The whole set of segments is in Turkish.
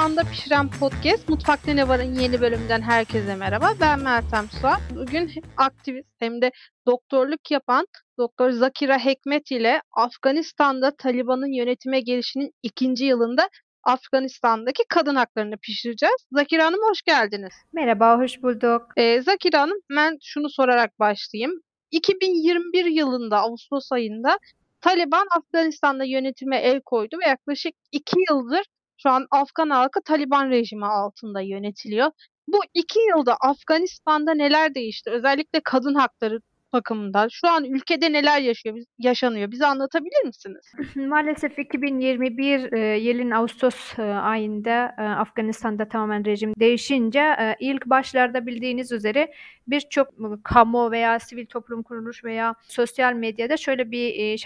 Mutfağında Pişiren Podcast, Mutfakta Ne Var'ın yeni bölümünden herkese merhaba. Ben Meltem Suat. Bugün hem aktivist hem de doktorluk yapan Doktor Zakira Hekmet ile Afganistan'da Taliban'ın yönetime gelişinin 2. yılında Afganistan'daki kadın haklarını pişireceğiz. Zakira Hanım hoş geldiniz. Merhaba, hoş bulduk. Zakira Hanım, ben şunu sorarak başlayayım. 2021 yılında Ağustos ayında Taliban Afganistan'da yönetime el koydu ve yaklaşık 2 yıldır şu an Afgan halkı Taliban rejimi altında yönetiliyor. Bu 2 yılda Afganistan'da neler değişti? Özellikle kadın hakları bakımından şu an ülkede neler yaşanıyor? Bize anlatabilir misiniz? Maalesef 2021 yılın Ağustos ayında Afganistan'da tamamen rejim değişince ilk başlarda bildiğiniz üzere birçok kamu veya sivil toplum kuruluş veya sosyal medyada şöyle bir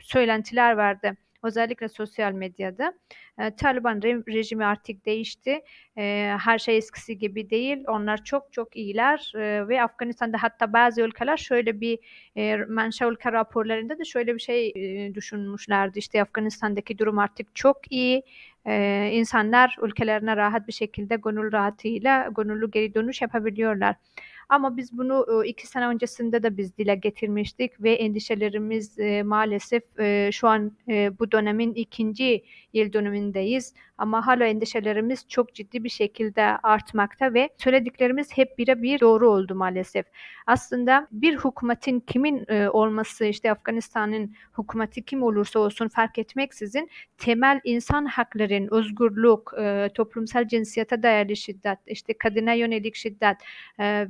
söylentiler vardı. Özellikle sosyal medyada. Taliban rejimi artık değişti. Her şey eskisi gibi değil. Onlar çok iyiler ve Afganistan'da hatta bazı ülkeler şöyle bir menşe ülke raporlarında da şöyle bir şey düşünmüşlerdi. İşte Afganistan'daki durum artık çok iyi. İnsanlar ülkelerine rahat bir şekilde gönül rahatıyla gönüllü geri dönüş yapabiliyorlar. Ama biz bunu 2 sene öncesinde de biz dile getirmiştik ve endişelerimiz maalesef şu an bu dönemin 2. yıl dönümündeyiz. Ama hala endişelerimiz çok ciddi bir şekilde artmakta ve söylediklerimiz hep birebir doğru oldu maalesef. Aslında bir hükümetin kimin olması, işte Afganistan'ın hükümeti kim olursa olsun fark etmeksizin temel insan hakların, özgürlük, toplumsal cinsiyete dayalı şiddet, işte kadına yönelik şiddet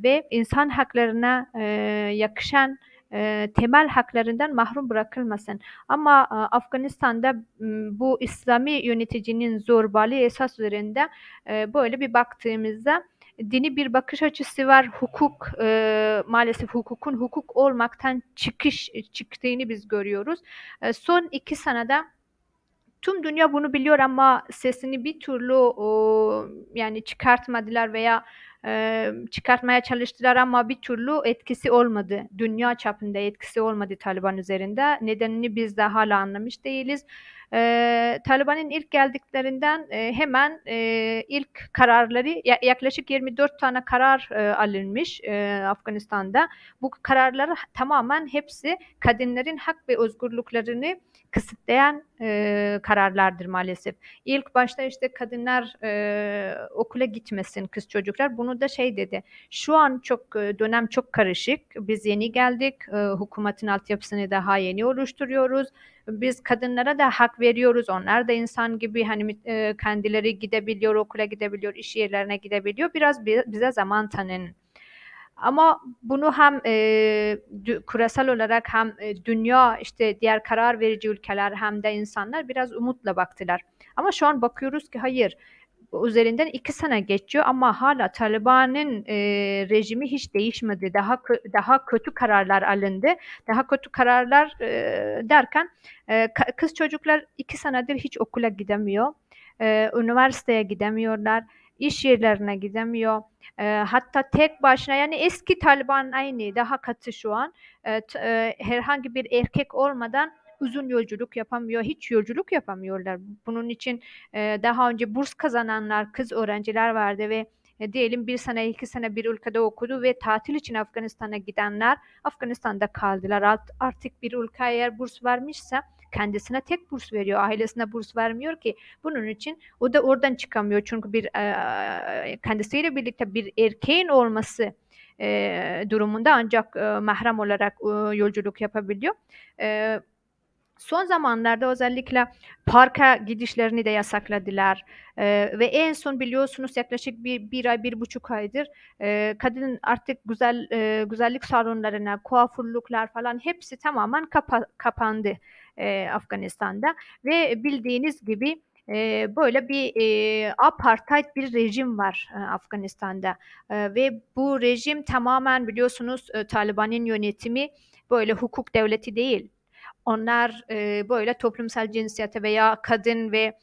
ve insan haklarına yakışan temel haklarından mahrum bırakılmasın. Ama Afganistan'da bu İslami yöneticinin zorbalığı esas üzerinde böyle bir baktığımızda dini bir bakış açısı var. Hukuk, maalesef hukukun hukuk olmaktan çıktığını biz görüyoruz. Son 2 senede tüm dünya bunu biliyor ama sesini bir türlü yani çıkartmadılar veya çıkartmaya çalıştılar ama bir türlü etkisi olmadı. Dünya çapında etkisi olmadı Taliban üzerinde. Nedenini biz de hala anlamış değiliz. Taliban'ın ilk geldiklerinden hemen ilk kararları yaklaşık 24 tane karar alınmış Afganistan'da. Bu kararları tamamen hepsi kadınların hak ve özgürlüklerini kısıtlayan kararlardır maalesef. İlk başta işte kadınlar okula gitmesin, kız çocuklar. Bunu da dedi. Şu an dönem çok karışık. Biz yeni geldik. Hükümetin altyapısını daha yeni oluşturuyoruz. Biz kadınlara da hak veriyoruz. Onlar da insan gibi hani kendileri gidebiliyor, okula gidebiliyor, iş yerlerine gidebiliyor. Biraz bize zaman tanın. Ama bunu hem küresel olarak hem dünya işte diğer karar verici ülkeler hem de insanlar biraz umutla baktılar. Ama şu an bakıyoruz ki hayır. Üzerinden 2 sene geçiyor ama hala Taliban'ın rejimi hiç değişmedi. Daha kötü kararlar alındı. Daha kötü kararlar derken kız çocuklar 2 senedir hiç okula gidemiyor. Üniversiteye gidemiyorlar. İş yerlerine gidemiyor. Hatta tek başına yani eski Taliban aynı daha katı şu an. Herhangi bir erkek olmadan uzun yolculuk yapamıyor, hiç yolculuk yapamıyorlar. Bunun için daha önce burs kazananlar, kız öğrenciler vardı ve diyelim 1 sene 2 sene bir ülkede okudu ve tatil için Afganistan'a gidenler Afganistan'da kaldılar. Artık bir ülke eğer burs vermişse kendisine tek burs veriyor, ailesine burs vermiyor ki. Bunun için o da oradan çıkamıyor çünkü bir kendisiyle birlikte bir erkeğin olması durumunda ancak mahram olarak yolculuk yapabiliyor. Son zamanlarda özellikle parka gidişlerini de yasakladılar ve en son biliyorsunuz yaklaşık bir ay, 1,5 aydır kadın artık güzellik salonlarına, kuaförlükler falan hepsi tamamen kapandı Afganistan'da ve bildiğiniz gibi böyle bir apartheid bir rejim var Afganistan'da ve bu rejim tamamen biliyorsunuz Taliban'ın yönetimi böyle hukuk devleti değil. Onlar böyle toplumsal cinsiyete veya kadın ve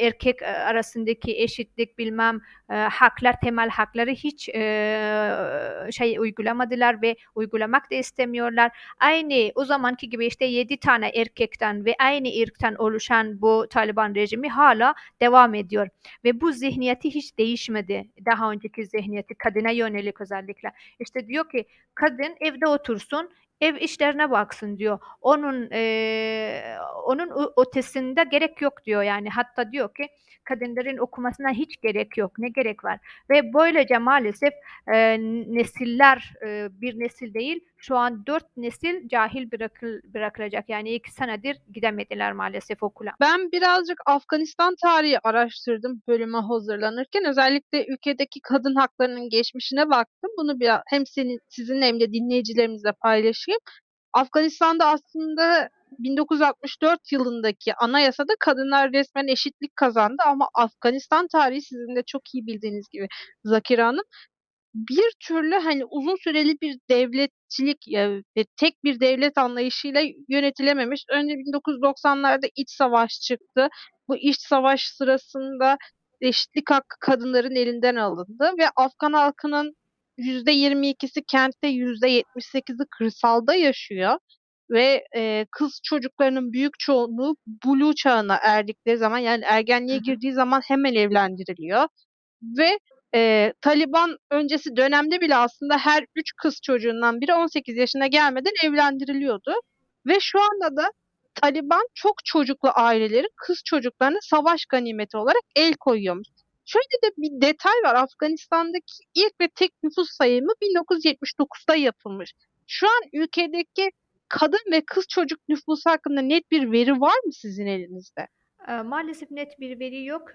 erkek arasındaki eşitlik bilmem haklar, temel hakları hiç uygulamadılar ve uygulamak da istemiyorlar. Aynı o zamanki gibi işte 7 tane erkekten ve aynı ırktan oluşan bu Taliban rejimi hala devam ediyor. Ve bu zihniyeti hiç değişmedi. Daha önceki zihniyeti kadına yönelik özellikle. İşte diyor ki kadın evde otursun, ev işlerine baksın diyor. Onun ötesinde gerek yok diyor yani. Hatta diyor ki kadınların okumasına hiç gerek yok. Ne gerek var? Ve böylece maalesef nesiller bir nesil değil, şu an 4 nesil cahil bırakılacak. Yani 2 senedir gidemediler maalesef okula. Ben birazcık Afganistan tarihi araştırdım bölüme hazırlanırken. Özellikle ülkedeki kadın haklarının geçmişine baktım. Bunu biraz hem sizinle hem de dinleyicilerimizle paylaşayım. Afganistan'da aslında 1964 yılındaki anayasada kadınlar resmen eşitlik kazandı ama Afganistan tarihi sizin de çok iyi bildiğiniz gibi Zakira Hanım bir türlü hani uzun süreli bir devletçilik ve tek bir devlet anlayışıyla yönetilememiş. Önce 1990'larda iç savaş çıktı. Bu iç savaş sırasında eşitlik hakkı kadınların elinden alındı ve Afgan halkının %22'si kentte, %78'i kırsalda yaşıyor. Ve kız çocuklarının büyük çoğunluğu buluğ çağına erdikleri zaman yani ergenliğe girdiği zaman hemen evlendiriliyor. Ve Taliban öncesi dönemde bile aslında her 3 kız çocuğundan biri 18 yaşına gelmeden evlendiriliyordu. Ve şu anda da Taliban çok çocuklu ailelerin kız çocuklarını savaş ganimeti olarak el koyuyormuş. Şöyle de bir detay var. Afganistan'daki ilk ve tek nüfus sayımı 1979'da yapılmış. Şu an ülkedeki kadın ve kız çocuk nüfusu hakkında net bir veri var mı sizin elinizde? Maalesef net bir veri yok.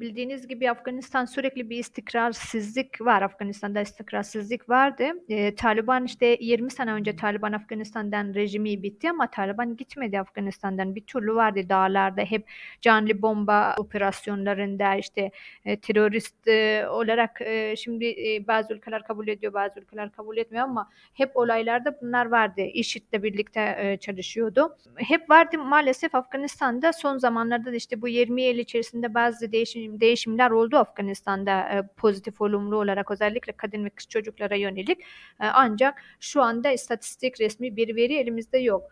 Bildiğiniz gibi Afganistan sürekli bir istikrarsızlık var. Afganistan'da istikrarsızlık vardı. Taliban işte 20 sene önce Taliban Afganistan'dan rejimi bitti ama Taliban gitmedi Afganistan'dan. Bir türlü vardı dağlarda hep canlı bomba operasyonlarında işte terörist olarak şimdi bazı ülkeler kabul ediyor bazı ülkeler kabul etmiyor ama hep olaylarda bunlar vardı. IŞİD'le birlikte çalışıyordu. Hep vardı maalesef Afganistan'da son zamanlarda işte bu 20 yıl içerisinde bazı değişimler oldu Afganistan'da pozitif olumlu olarak özellikle kadın ve kız çocuklara yönelik ancak şu anda istatistik resmi bir veri elimizde yok.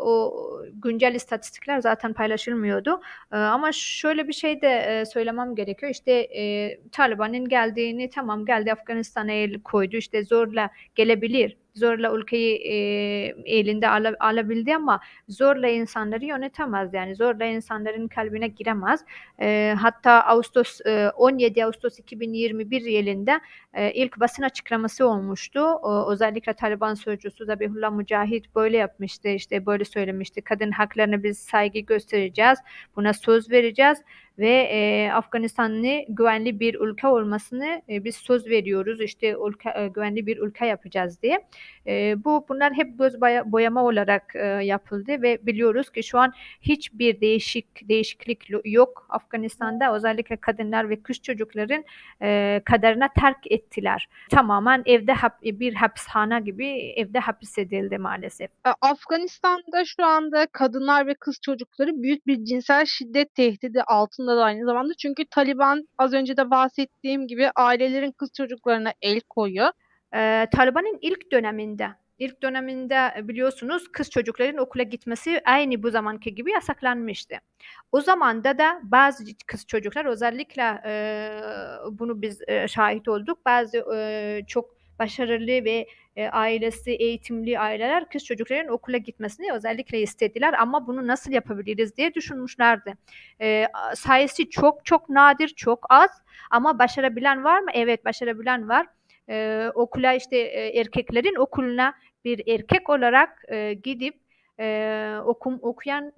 O güncel istatistikler zaten paylaşılmıyordu ama şöyle bir şey de söylemem gerekiyor işte Taliban'ın geldiğini tamam geldi Afganistan'a el koydu işte zorla gelebilir zorla ülkeyi elinde alabildi ama zorla insanları yönetemez yani zorla insanların kalbine giremez hatta 17 Ağustos 2021 yılında ilk basın açıklaması olmuştu özellikle Taliban sözcüsü Zabihullah Mücahit böyle yapmıştı işte böyle söylemişti kadın haklarına biz saygı göstereceğiz buna söz vereceğiz ve Afganistan'ın güvenli bir ülke olmasını biz söz veriyoruz işte güvenli bir ülke yapacağız diye. Bunlar hep göz boyama olarak yapıldı ve biliyoruz ki şu an hiçbir değişiklik yok Afganistan'da özellikle kadınlar ve kız çocukların kaderine terk ettiler. Tamamen evde bir hapishane gibi evde hapsedildi maalesef. Afganistan'da şu anda kadınlar ve kız çocukları büyük bir cinsel şiddet tehdidi altında da aynı zamanda çünkü Taliban az önce de bahsettiğim gibi ailelerin kız çocuklarına el koyuyor. Taliban'ın ilk döneminde biliyorsunuz kız çocukların okula gitmesi aynı bu zamanki gibi yasaklanmıştı. O zamanda da bazı kız çocuklar özellikle bunu biz şahit olduk. Bazı çok başarılı ve ailesi eğitimli aileler kız çocukların okula gitmesini özellikle istediler ama bunu nasıl yapabiliriz diye düşünmüşlerdi. Sayısı çok nadir, çok az ama başarabilen var mı? Evet, başarabilen var. Okula işte erkeklerin okuluna bir erkek olarak gidip okuyan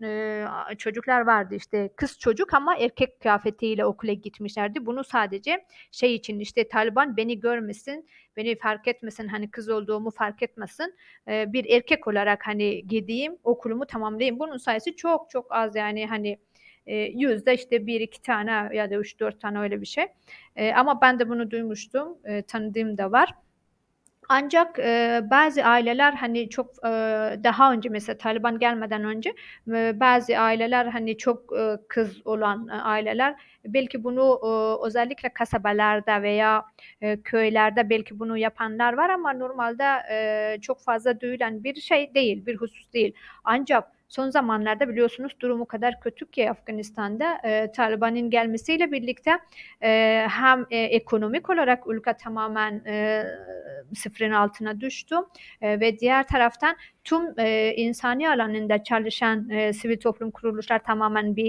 çocuklar vardı işte kız çocuk ama erkek kıyafetiyle okula gitmişlerdi bunu sadece şey için işte Taliban beni görmesin beni fark etmesin hani kız olduğumu fark etmesin bir erkek olarak hani gideyim okulumu tamamlayayım bunun sayısı çok az yani hani yüzde işte 1-2 tane ya da 3-4 tane öyle bir şey. Ama ben de bunu duymuştum. Tanıdığım da var. Ancak bazı aileler hani çok daha önce mesela Taliban gelmeden önce bazı aileler hani çok kız olan aileler belki bunu özellikle kasabalarda veya köylerde belki bunu yapanlar var ama normalde çok fazla duyulan bir şey değil, bir husus değil. Ancak son zamanlarda biliyorsunuz durumu kadar kötü ki Afganistan'da Taliban'ın gelmesiyle birlikte hem ekonomik olarak ülke tamamen sıfırın altına düştü ve diğer taraftan tüm insani alanında çalışan sivil toplum kuruluşlar tamamen bir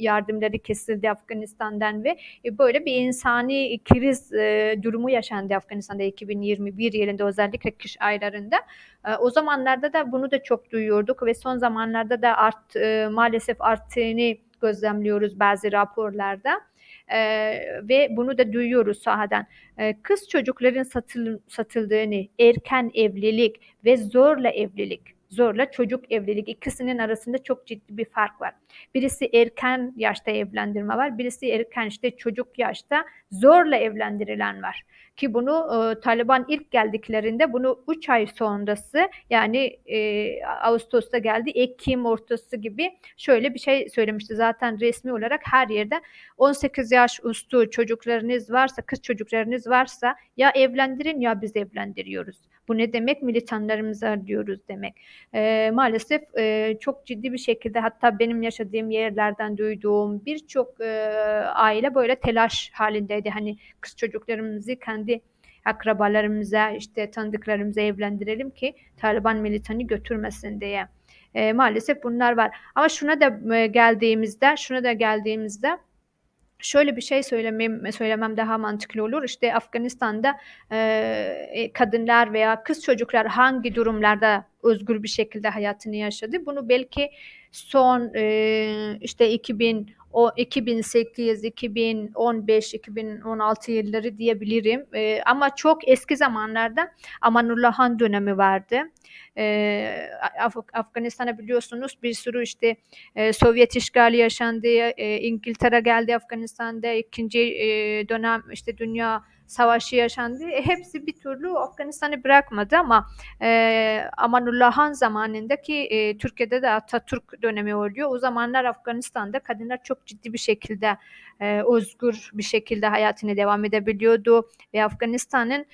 yardımları kesildi Afganistan'dan ve böyle bir insani kriz durumu yaşandı Afganistan'da 2021 yılında özellikle kış aylarında. O zamanlarda da bunu da çok duyuyorduk ve son zamanlarda da maalesef arttığını gözlemliyoruz bazı raporlarda. Ve bunu da duyuyoruz sahadan. Kız çocukların satıldığını, erken evlilik ve zorla çocuk evlilik ikisinin arasında çok ciddi bir fark var. Birisi erken yaşta evlendirme var, birisi erken işte çocuk yaşta zorla evlendirilen var. Ki bunu Taliban ilk geldiklerinde bunu 3 ay sonrası yani Ağustos'ta geldi, Ekim ortası gibi şöyle bir şey söylemişti. Zaten resmi olarak her yerde 18 yaş üstü çocuklarınız varsa, kız çocuklarınız varsa ya evlendirin ya biz evlendiriyoruz. Bu ne demek? Militanlarımıza diyoruz demek. Maalesef çok ciddi bir şekilde hatta benim yaşadığım yerlerden duyduğum birçok aile böyle telaş halindeydi. Hani kız çocuklarımızı kendi akrabalarımıza, işte tanıdıklarımıza evlendirelim ki Taliban militanı götürmesin diye. Maalesef bunlar var. Ama şuna da geldiğimizde şöyle bir şey söylemem daha mantıklı olur. İşte Afganistan'da kadınlar veya kız çocuklar hangi durumlarda özgür bir şekilde hayatını yaşadı? Bunu belki son işte 2008, 2015, 2016 yılları diyebilirim. Ama çok eski zamanlarda Amanullah Han dönemi vardı. Afganistan'a biliyorsunuz bir sürü işte Sovyet işgali yaşandı. İngiltere geldi Afganistan'da. İkinci dönem işte Dünya Savaşı yaşandı. Hepsi bir türlü Afganistan'ı bırakmadı ama Amanullah Han zamanındaki Türkiye'de de Atatürk dönemi oluyor. O zamanlar Afganistan'da kadınlar çok ciddi bir şekilde özgür bir şekilde hayatına devam edebiliyordu. Ve Afganistan'ın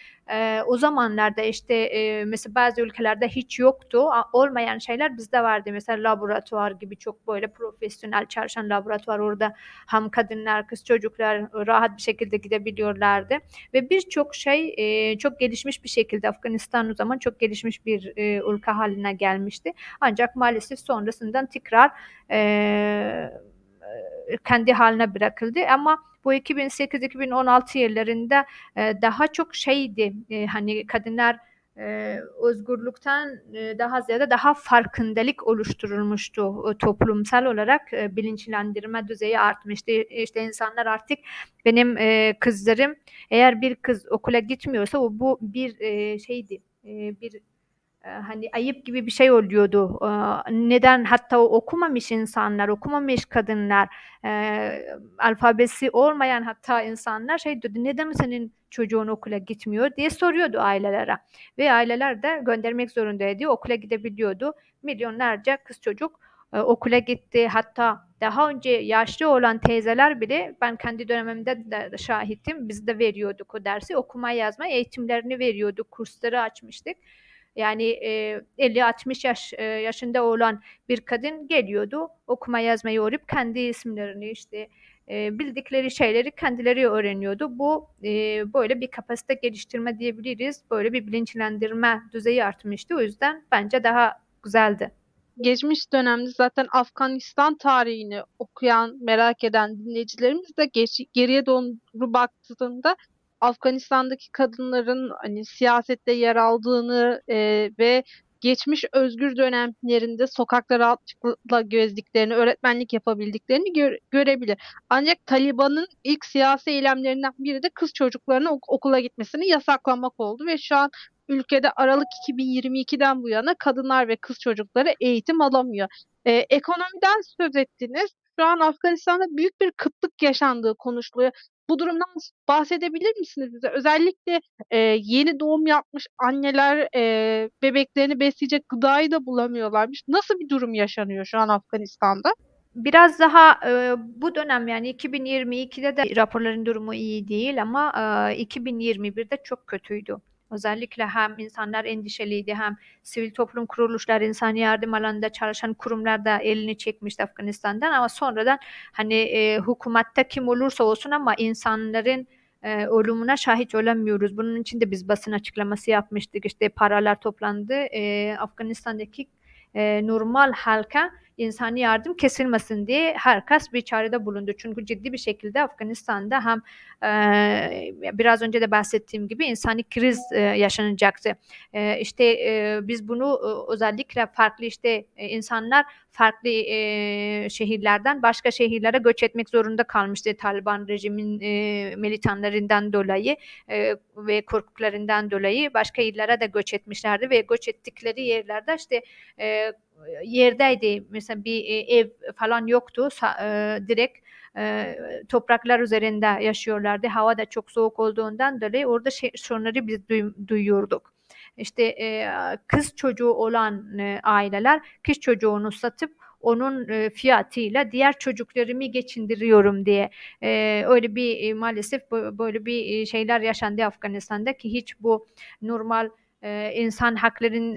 o zamanlarda işte mesela bazı ülkelerde hiç yoktu. Olmayan şeyler bizde vardı. Mesela laboratuvar gibi çok böyle profesyonel çalışan laboratuvar orada hem kadınlar, kız çocuklar rahat bir şekilde gidebiliyorlardı. Ve birçok şey çok gelişmiş bir şekilde Afganistan o zaman çok gelişmiş bir ülke haline gelmişti. Ancak maalesef sonrasından tekrar kendi haline bırakıldı ama bu 2008-2016 yıllarında daha çok şeydi hani kadınlar özgürlükten daha ziyade daha farkındalık oluşturulmuştu toplumsal olarak bilinçlendirme düzeyi artmıştı. İşte insanlar artık benim kızlarım eğer bir kız okula gitmiyorsa bu bir şeydi bir hani ayıp gibi bir şey oluyordu. Neden hatta okumamış insanlar, okumamış kadınlar, alfabesi olmayan hatta insanlar şey diyordu. Neden senin çocuğun okula gitmiyor diye soruyordu ailelere. Ve aileler de göndermek zorundaydı. Okula gidebiliyordu. Milyonlarca kız çocuk okula gitti. Hatta daha önce yaşlı olan teyzeler bile ben kendi dönemimde de şahitim. Biz de veriyorduk o dersi. Okuma yazma eğitimlerini veriyorduk. Kursları açmıştık. Yani 50-60 yaşında olan bir kadın geliyordu, okuma yazmayı öğrenip kendi isimlerini işte bildikleri şeyleri kendileri öğreniyordu. Bu böyle bir kapasite geliştirme diyebiliriz, böyle bir bilinçlendirme düzeyi artmıştı. O yüzden bence daha güzeldi. Geçmiş dönemde zaten Afganistan tarihini okuyan, merak eden dinleyicilerimiz de geriye doğru baktığında Afganistan'daki kadınların hani siyasette yer aldığını ve geçmiş özgür dönemlerinde sokakta rahatlıkla gezdiklerini, öğretmenlik yapabildiklerini görebilir. Ancak Taliban'ın ilk siyasi eylemlerinden biri de kız çocuklarının okula gitmesini yasaklamak oldu ve şu an ülkede Aralık 2022'den bu yana kadınlar ve kız çocukları eğitim alamıyor. Ekonomiden söz ettiniz. Şu an Afganistan'da büyük bir kıtlık yaşandığı konuşuluyor. Bu durumdan bahsedebilir misiniz bize? Özellikle yeni doğum yapmış anneler bebeklerini besleyecek gıdayı da bulamıyorlarmış. Nasıl bir durum yaşanıyor şu an Afganistan'da? Biraz daha bu dönem, yani 2022'de de raporların durumu iyi değil ama 2021'de çok kötüydü. Özellikle hem insanlar endişeliydi, hem sivil toplum kuruluşları, insan yardım alanında çalışan kurumlar da elini çekmişti Afganistan'dan, ama sonradan hani hükümette kim olursa olsun ama insanların ölümüne şahit olamıyoruz. Bunun için de biz basın açıklaması yapmıştık. İşte paralar toplandı. Afganistan'daki normal halka insani yardım kesilmesin diye herkes bir çağrıda bulundu. Çünkü ciddi bir şekilde Afganistan'da hem biraz önce de bahsettiğim gibi insani kriz yaşanacaktı. Biz bunu özellikle farklı insanlar farklı şehirlerden başka şehirlere göç etmek zorunda kalmıştı. Taliban rejimin militanlarından dolayı ve korkuklarından dolayı başka illere de göç etmişlerdi ve göç ettikleri yerlerde yerdeydi. Mesela bir ev falan yoktu. Direkt topraklar üzerinde yaşıyorlardı. Hava da çok soğuk olduğundan dolayı orada sorunları biz duyuyorduk. Kız çocuğu olan aileler kız çocuğunu satıp onun fiyatıyla diğer çocuklarımı geçindiriyorum diye öyle bir maalesef böyle bir şeyler yaşandı Afganistan'da ki hiç bu normal insan hakların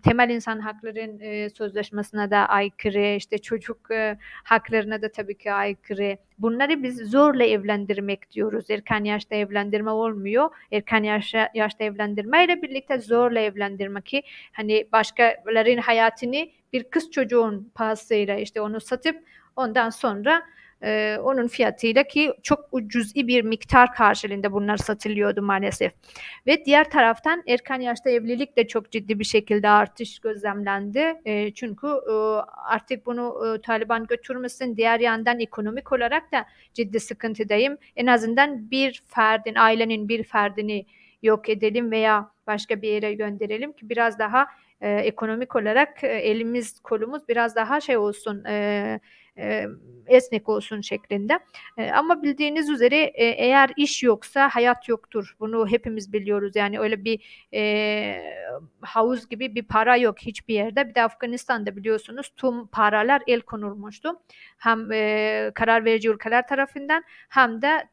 temel insan hakların sözleşmesine de aykırı, çocuk haklarına da tabii ki aykırı. Bunları biz zorla evlendirmek diyoruz. Erken yaşta evlendirme olmuyor. Erken yaşta evlendirmeyle birlikte zorla evlendirme ki hani başkalarının hayatını bir kız çocuğun pahasıyla onu satıp ondan sonra onun fiyatıyla ki çok cüz'i bir miktar karşılığında bunlar satılıyordu maalesef. Ve diğer taraftan erken yaşta evlilik de çok ciddi bir şekilde artış gözlemlendi. Çünkü artık bunu Taliban götürmesin. Diğer yandan ekonomik olarak da ciddi sıkıntıdayım. En azından bir ferdin, ailenin bir ferdini yok edelim veya başka bir yere gönderelim ki biraz daha ekonomik olarak elimiz kolumuz biraz daha olsun, esnek olsun şeklinde. Ama bildiğiniz üzere eğer iş yoksa hayat yoktur. Bunu hepimiz biliyoruz. Yani öyle bir havuz gibi bir para yok hiçbir yerde. Bir de Afganistan'da biliyorsunuz tüm paralar el konulmuştu. Hem karar verici ülkeler tarafından hem de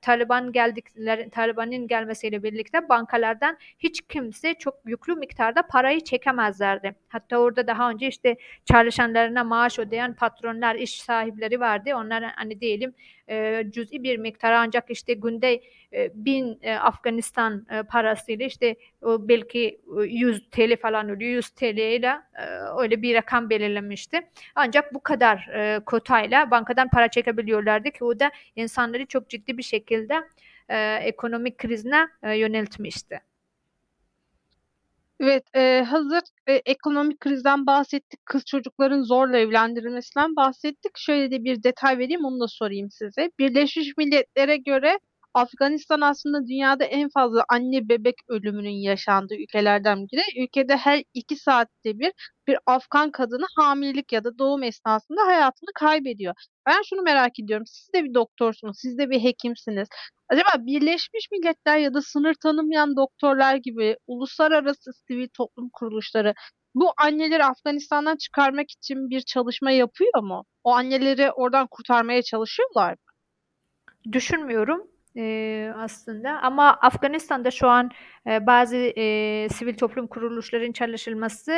Taliban'ın gelmesiyle birlikte bankalardan hiç kimse çok yüklü miktarda parayı çekemezlerdi. Hatta orada daha önce çalışanlarına maaş ödeyen patronlar, iş sahipleri vardı. Onlar hani diyelim cüz'i bir miktar ancak günde 1000 Afganistan parasıyla belki 100 TL falan oluyor. 100 TL ile öyle bir rakam belirlemişti. Ancak bu kadar kotayla bankadan para çekebiliyorlardı ki o da insanları çok ciddi bir şekilde ekonomik krizine yöneltmişti. Evet, hazır ekonomik krizden bahsettik, kız çocukların zorla evlendirilmesinden bahsettik. Şöyle de bir detay vereyim, onu da sorayım size. Birleşmiş Milletler'e göre Afganistan aslında dünyada en fazla anne bebek ölümünün yaşandığı ülkelerden biri. Ülkede her 2 saatte bir Afgan kadını hamilelik ya da doğum esnasında hayatını kaybediyor. Ben şunu merak ediyorum. Siz de bir doktorsunuz, siz de bir hekimsiniz. Acaba Birleşmiş Milletler ya da sınır tanımayan doktorlar gibi uluslararası sivil toplum kuruluşları bu anneleri Afganistan'dan çıkarmak için bir çalışma yapıyor mu? O anneleri oradan kurtarmaya çalışıyorlar mı? Düşünmüyorum. Aslında ama Afganistan'da şu an bazı sivil toplum kuruluşların çalışılması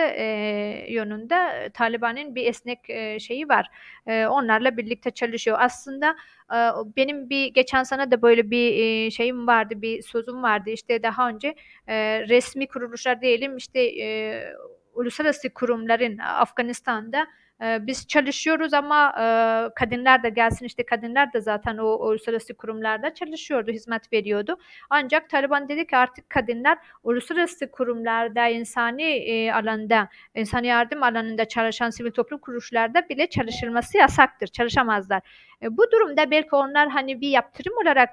yönünde Taliban'ın bir esnek şeyi var. Onlarla birlikte çalışıyor. Aslında benim geçen sene de böyle bir şeyim vardı, bir sözüm vardı. Daha önce resmi kuruluşlar diyelim uluslararası kurumların Afganistan'da biz çalışıyoruz ama kadınlar da gelsin, kadınlar da zaten o uluslararası kurumlarda çalışıyordu, hizmet veriyordu. Ancak Taliban dedi ki artık kadınlar uluslararası kurumlarda, insani yardım alanında çalışan sivil toplum kuruluşlarda bile çalışılması yasaktır, çalışamazlar. Bu durumda belki onlar hani bir yaptırım olarak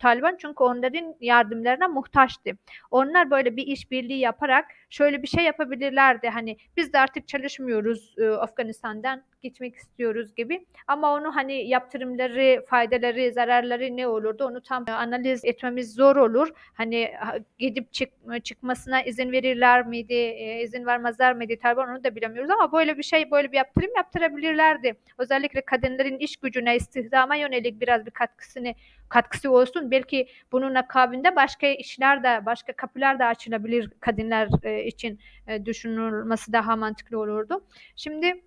Taliban çünkü onların yardımlarına muhtaçtı. Onlar böyle bir işbirliği yaparak şöyle bir şey yapabilirlerdi. Hani biz de artık çalışmıyoruz Afganistan'dan vakit geçmek istiyoruz gibi. Ama onu hani yaptırımları, faydaları, zararları ne olurdu onu tam analiz etmemiz zor olur. Hani gidip çıkmasına izin verirler miydi, izin vermezler miydi tabii onu da bilemiyoruz ama böyle bir şey, böyle bir yaptırım yaptırabilirlerdi. Özellikle kadınların iş gücüne, istihdama yönelik biraz bir katkısı olsun. Belki bunun akabinde başka işler de, başka kapılar da açılabilir kadınlar için düşünülmesi daha mantıklı olurdu. Şimdi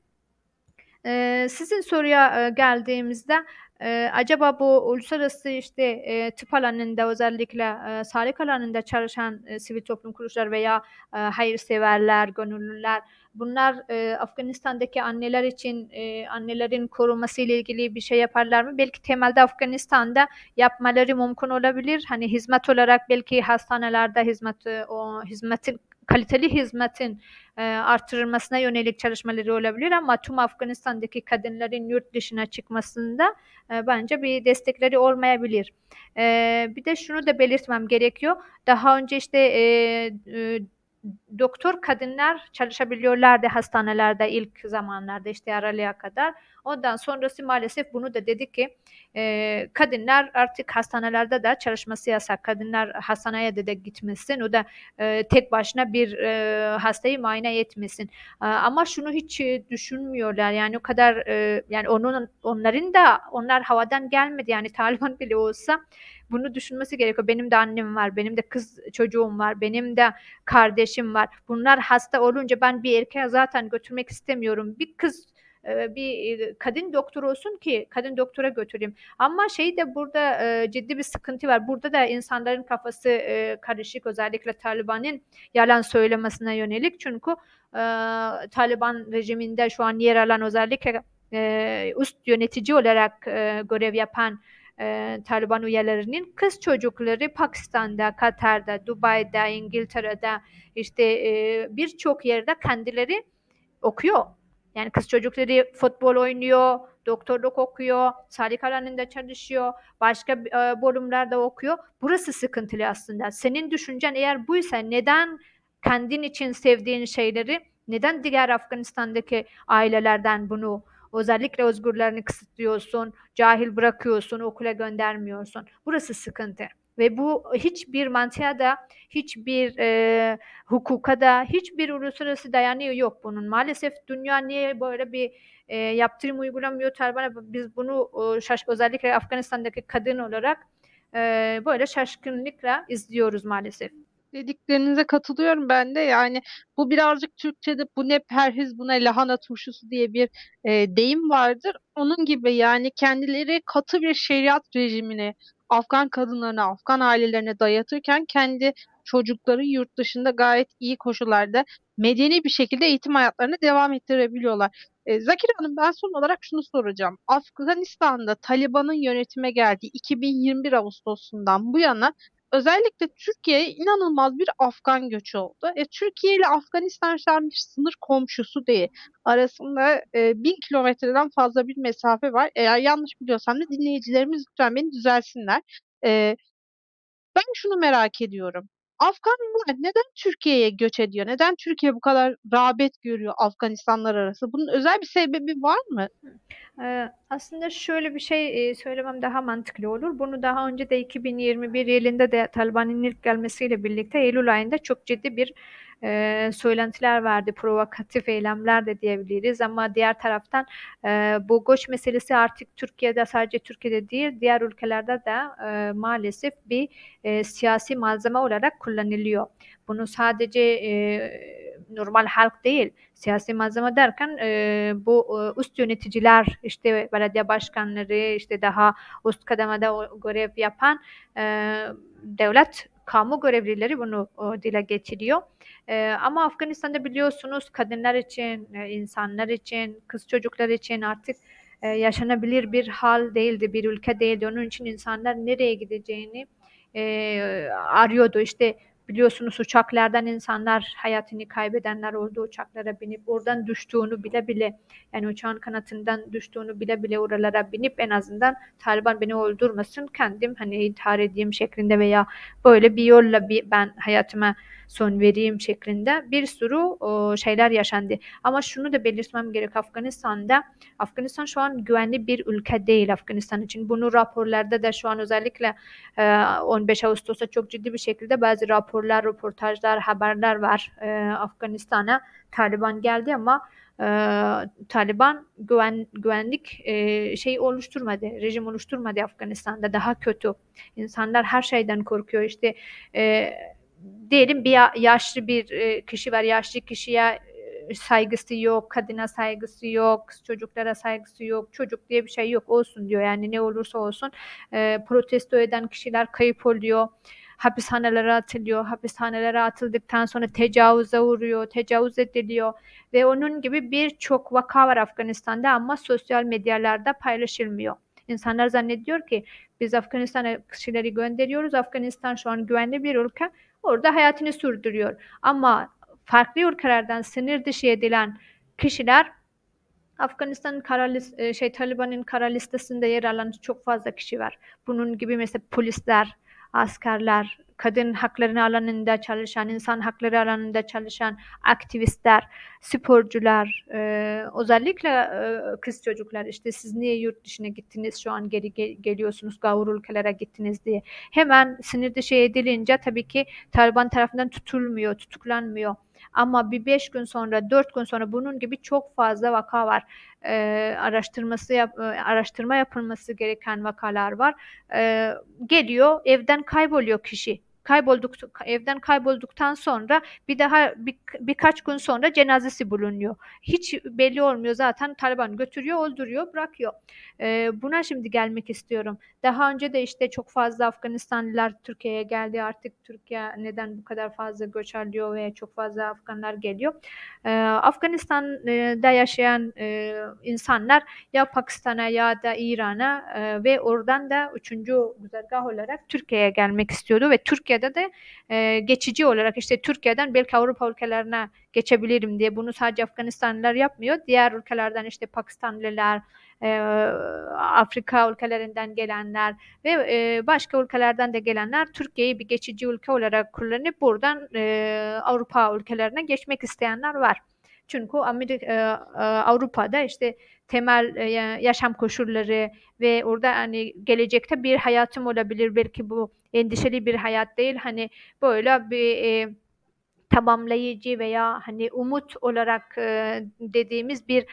sizin soruya geldiğimizde acaba bu uluslararası tıp alanında, özellikle sağlık alanında çalışan sivil toplum kuruluşları veya hayırseverler, gönüllüler, bunlar Afganistan'daki anneler için annelerin korunması ile ilgili bir şey yaparlar mı? Belki temelde Afganistan'da yapmaları mümkün olabilir. Hani hizmet olarak belki hastanelerde kaliteli hizmetin artırılmasına yönelik çalışmaları olabilir ama tüm Afganistan'daki kadınların yurt dışına çıkmasında bence bir destekleri olmayabilir. Bir de şunu da belirtmem gerekiyor. Daha önce doktor kadınlar çalışabiliyorlardı hastanelerde ilk zamanlarda aralığa kadar. Ondan sonrası maalesef bunu da dedik ki kadınlar artık hastanelerde de çalışması yasak. Kadınlar hastaneye de gitmesin. O da tek başına bir hastayı muayene etmesin. Ama şunu hiç düşünmüyorlar. Yani o kadar yani onlar havadan gelmedi. Yani Taliban bile olsa bunu düşünmesi gerekiyor. Benim de annem var, benim de kız çocuğum var, benim de kardeşim var. Bunlar hasta olunca ben bir erkeğe zaten götürmek istemiyorum. Bir kadın doktor olsun ki kadın doktora götüreyim. Ama burada ciddi bir sıkıntı var. Burada da insanların kafası karışık, özellikle Taliban'ın yalan söylemesine yönelik. Çünkü Taliban rejiminde şu an yer alan, özellikle üst yönetici olarak görev yapan Taliban üyelerinin kız çocukları Pakistan'da, Katar'da, Dubai'de, İngiltere'de birçok yerde kendileri okuyor. Yani kız çocukları futbol oynuyor, doktorluk okuyor, sağlık alanında çalışıyor, başka bölümlerde okuyor. Burası sıkıntılı aslında. Senin düşüncen eğer buysa neden kendin için sevdiğin şeyleri, neden diğer Afganistan'daki ailelerden bunu, özellikle özgürlerini kısıtlıyorsun, cahil bırakıyorsun, okula göndermiyorsun? Burası sıkıntı. Ve bu hiçbir mantığa da, hiçbir hukuka da, hiçbir uluslararası dayanıyor yok bunun. Maalesef dünya niye böyle bir yaptırım uygulamıyor Taliban'a? Biz bunu özellikle Afganistan'daki kadın olarak böyle şaşkınlıkla izliyoruz maalesef. Dediklerinize katılıyorum ben de. Yani bu birazcık Türkçe'de bu ne perhiz, bu ne lahana turşusu diye bir deyim vardır. Onun gibi yani kendileri katı bir şeriat rejimini Afgan kadınlarına, Afgan ailelerine dayatırken kendi çocukların yurt dışında gayet iyi koşullarda medeni bir şekilde eğitim hayatlarını devam ettirebiliyorlar. Zakir Hanım, ben son olarak şunu soracağım. Afganistan'da Taliban'ın yönetime geldiği 2021 Ağustos'undan bu yana özellikle Türkiye'ye inanılmaz bir Afgan göçü oldu. Türkiye ile Afganistan şu an bir sınır komşusu değil. Arasında 1000 kilometreden fazla bir mesafe var. Eğer yanlış biliyorsam da dinleyicilerimiz lütfen beni düzelsinler. Ben şunu merak ediyorum. Afganlar neden Türkiye'ye göç ediyor? Neden Türkiye bu kadar rağbet görüyor Afganistanlar arası? Bunun özel bir sebebi var mı? Aslında şöyle bir şey söylemem daha mantıklı olur. Bunu daha önce de 2021 yılında da Taliban'ın ilk gelmesiyle birlikte Eylül ayında çok ciddi bir söylentiler vardı, provokatif eylemler de diyebiliriz. Ama diğer taraftan bu göç meselesi artık Türkiye'de, sadece Türkiye'de değil diğer ülkelerde de maalesef bir siyasi malzeme olarak kullanılıyor. Bunu sadece normal halk değil, siyasi malzeme derken bu üst yöneticiler, belediye başkanları, daha üst kademede görev yapan devlet kamu görevlileri bunu dile getiriyor. Ama Afganistan'da biliyorsunuz kadınlar için, insanlar için, kız çocuklar için artık yaşanabilir bir hal değildi, bir ülke değildi. Onun için insanlar nereye gideceğini arıyordu. Biliyorsunuz uçaklardan insanlar hayatını kaybedenler oldu, uçaklara binip oradan düştüğünü bile yani uçağın kanatından düştüğünü bile oralara binip en azından Taliban beni öldürmesin, kendim intihar edeyim şeklinde veya böyle bir yolla ben hayatıma son vereyim şeklinde bir sürü şeyler yaşandı. Ama şunu da belirtmem gerek, Afganistan şu an güvenli bir ülke değil Afganistan için. Bunu raporlarda da şu an özellikle 15 Ağustos'a çok ciddi bir şekilde bazı raporlar, röportajlar, haberler var. Afganistan'a Taliban geldi ama Taliban güvenlik oluşturmadı, rejim oluşturmadı Afganistan'da. Daha kötü. İnsanlar her şeyden korkuyor. İşte diyelim bir yaşlı bir kişi var, yaşlı kişiye saygısı yok, kadına saygısı yok, çocuklara saygısı yok, çocuk diye bir şey yok, olsun diyor yani ne olursa olsun. Protesto eden kişiler kayıp oluyor, hapishanelere atılıyor, hapishanelere atıldıktan sonra tecavüze uğruyor, tecavüz ediliyor ve onun gibi birçok vaka var Afganistan'da ama sosyal medyalarda paylaşılmıyor. İnsanlar zannediyor ki biz Afganistan'a kişileri gönderiyoruz, Afganistan şu an güvenli bir ülke, orada hayatını sürdürüyor. Ama farklı ülkelerden sınır dışı edilen kişiler, Afganistan'ın Taliban'ın kara listesinde yer alan çok fazla kişi var. Bunun gibi mesela polisler, askerler, kadın hakları alanında çalışan, insan hakları alanında çalışan aktivistler, sporcular, özellikle kız çocuklar, işte siz niye yurt dışına gittiniz, şu an geri geliyorsunuz, gavur ülkelere gittiniz diye. Hemen sınır dışı edilince tabii ki Taliban tarafından tutulmuyor, tutuklanmıyor. Ama bir 5 gün sonra, 4 gün sonra bunun gibi çok fazla vaka var. Araştırma yapılması gereken vakalar var. Geliyor, evden kayboluyor kişi. Evden kaybolduktan sonra bir daha birkaç gün sonra cenazesi bulunuyor. Hiç belli olmuyor zaten. Taliban götürüyor, öldürüyor, bırakıyor. Buna şimdi gelmek istiyorum. Daha önce de işte çok fazla Afganistanlılar Türkiye'ye geldi. Artık Türkiye neden bu kadar fazla göç alıyor ve çok fazla Afganlar geliyor? Afganistan'da yaşayan insanlar ya Pakistan'a ya da İran'a ve oradan da 3. güzergah olarak Türkiye'ye gelmek istiyordu ve Türkiye'de de geçici olarak işte Türkiye'den belki Avrupa ülkelerine geçebilirim diye, bunu sadece Afganistanlılar yapmıyor. Diğer ülkelerden işte Pakistanlılar, Afrika ülkelerinden gelenler ve başka ülkelerden de gelenler Türkiye'yi bir geçici ülke olarak kullanıp buradan Avrupa ülkelerine geçmek isteyenler var. Çünkü Avrupa'da işte temel yaşam koşulları ve orada hani gelecekte bir hayatım olabilir, belki bu endişeli bir hayat değil, hani böyle bir tamamlayıcı veya hani umut olarak dediğimiz bir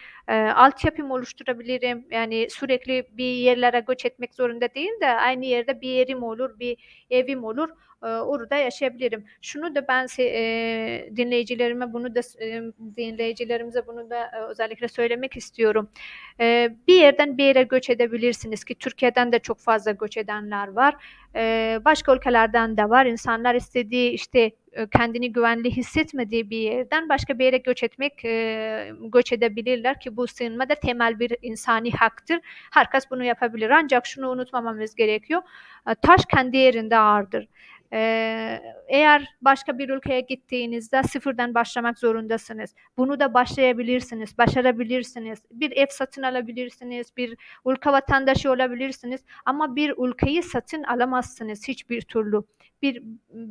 altyapım oluşturabilirim. Yani sürekli bir yerlere göç etmek zorunda değil de aynı yerde bir yerim olur, bir evim olur. Orada yaşayabilirim. Şunu da ben dinleyicilerimize bunu da özellikle söylemek istiyorum. Bir yerden bir yere göç edebilirsiniz ki Türkiye'den de çok fazla göç edenler var. Başka ülkelerden de var. İnsanlar istediği işte kendini güvenli hissetmediği bir yerden başka bir yere göç edebilirler ki bu sığınma da temel bir insani haktır. Herkes bunu yapabilir. Ancak şunu unutmamamız gerekiyor. Taş kendi yerinde ağırdır. Eğer başka bir ülkeye gittiğinizde sıfırdan başlamak zorundasınız. Bunu da başlayabilirsiniz, başarabilirsiniz. Bir ev satın alabilirsiniz, bir ülke vatandaşı olabilirsiniz ama bir ülkeyi satın alamazsınız hiçbir türlü.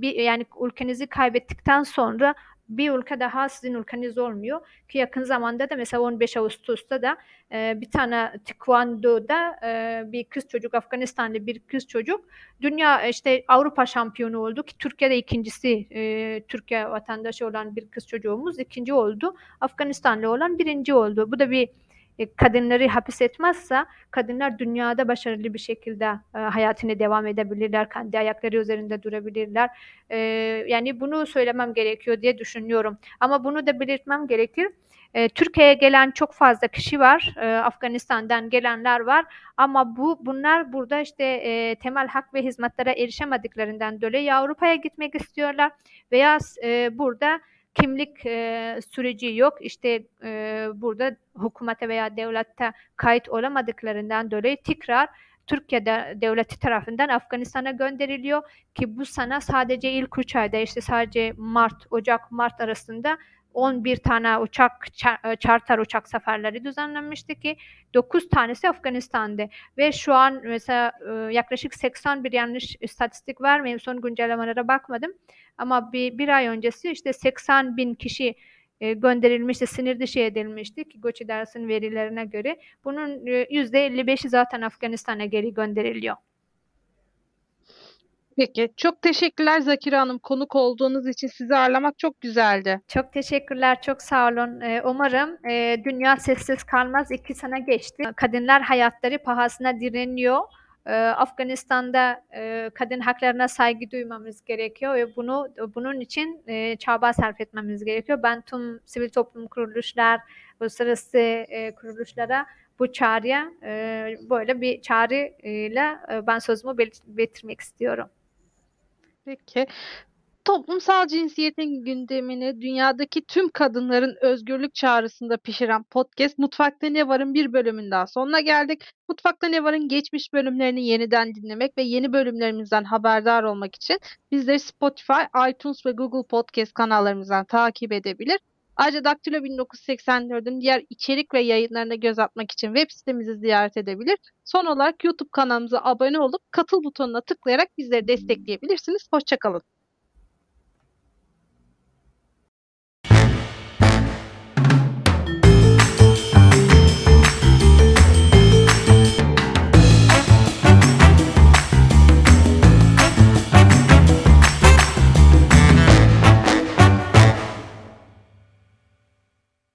Yani ülkenizi kaybettikten sonra bir ülke daha sizin ülkeniz olmuyor ki yakın zamanda da mesela 15 Ağustos'ta da bir tane Taekwondo'da bir kız çocuk, Afganistanlı bir kız çocuk dünya işte Avrupa şampiyonu oldu ki Türkiye'de ikincisi, Türkiye vatandaşı olan bir kız çocuğumuz ikinci oldu. Afganistanlı olan birinci oldu. Bu da bir kadınları hapis etmezse kadınlar dünyada başarılı bir şekilde hayatına devam edebilirler. Kendi ayakları üzerinde durabilirler. Yani bunu söylemem gerekiyor diye düşünüyorum. Ama bunu da belirtmem gerekir. Türkiye'ye gelen çok fazla kişi var. Afganistan'dan gelenler var. Ama bunlar burada işte temel hak ve hizmetlere erişemediklerinden dolayı ya Avrupa'ya gitmek istiyorlar veya burada kimlik süreci yok. İşte burada hükümete veya devlette kayıt olamadıklarından dolayı tekrar Türkiye'de devleti tarafından Afganistan'a gönderiliyor ki bu sana sadece ilk 3 ayda işte sadece Ocak-Mart arasında 11 tane uçak, charter uçak seferleri düzenlenmişti ki 9 tanesi Afganistan'da ve şu an mesela yaklaşık 81 yanlış istatistik vermeyeyim, son güncellemelere bakmadım. Ama bir ay öncesi işte 80.000 kişi gönderilmişti, sınır dışı edilmişti ki göç idaresinin verilerine göre. Bunun %55'i zaten Afganistan'a geri gönderiliyor. Peki. Çok teşekkürler Zakire Hanım. Konuk olduğunuz için sizi ağırlamak çok güzeldi. Çok teşekkürler. Çok sağ olun. Umarım dünya sessiz kalmaz. 2 sene geçti. Kadınlar hayatları pahasına direniyor. Afganistan'da kadın haklarına saygı duymamız gerekiyor ve bunun için çaba sarf etmemiz gerekiyor. Ben tüm sivil toplum kuruluşlar, uluslararası kuruluşlara bu çağrıya böyle bir çağrıyla ben sözümü belirtmek istiyorum. Peki. Toplumsal cinsiyetin gündemini dünyadaki tüm kadınların özgürlük çağrısında pişiren podcast Mutfakta Ne Var'ın bir bölümün daha sonuna geldik. Mutfakta Ne Var'ın geçmiş bölümlerini yeniden dinlemek ve yeni bölümlerimizden haberdar olmak için bizleri Spotify, iTunes ve Google Podcast kanallarımızdan takip edebilir. Ayrıca Daktilo 1984'ün diğer içerik ve yayınlarına göz atmak için web sitemizi ziyaret edebilir. Son olarak YouTube kanalımıza abone olup katıl butonuna tıklayarak bizleri destekleyebilirsiniz. Hoşça kalın.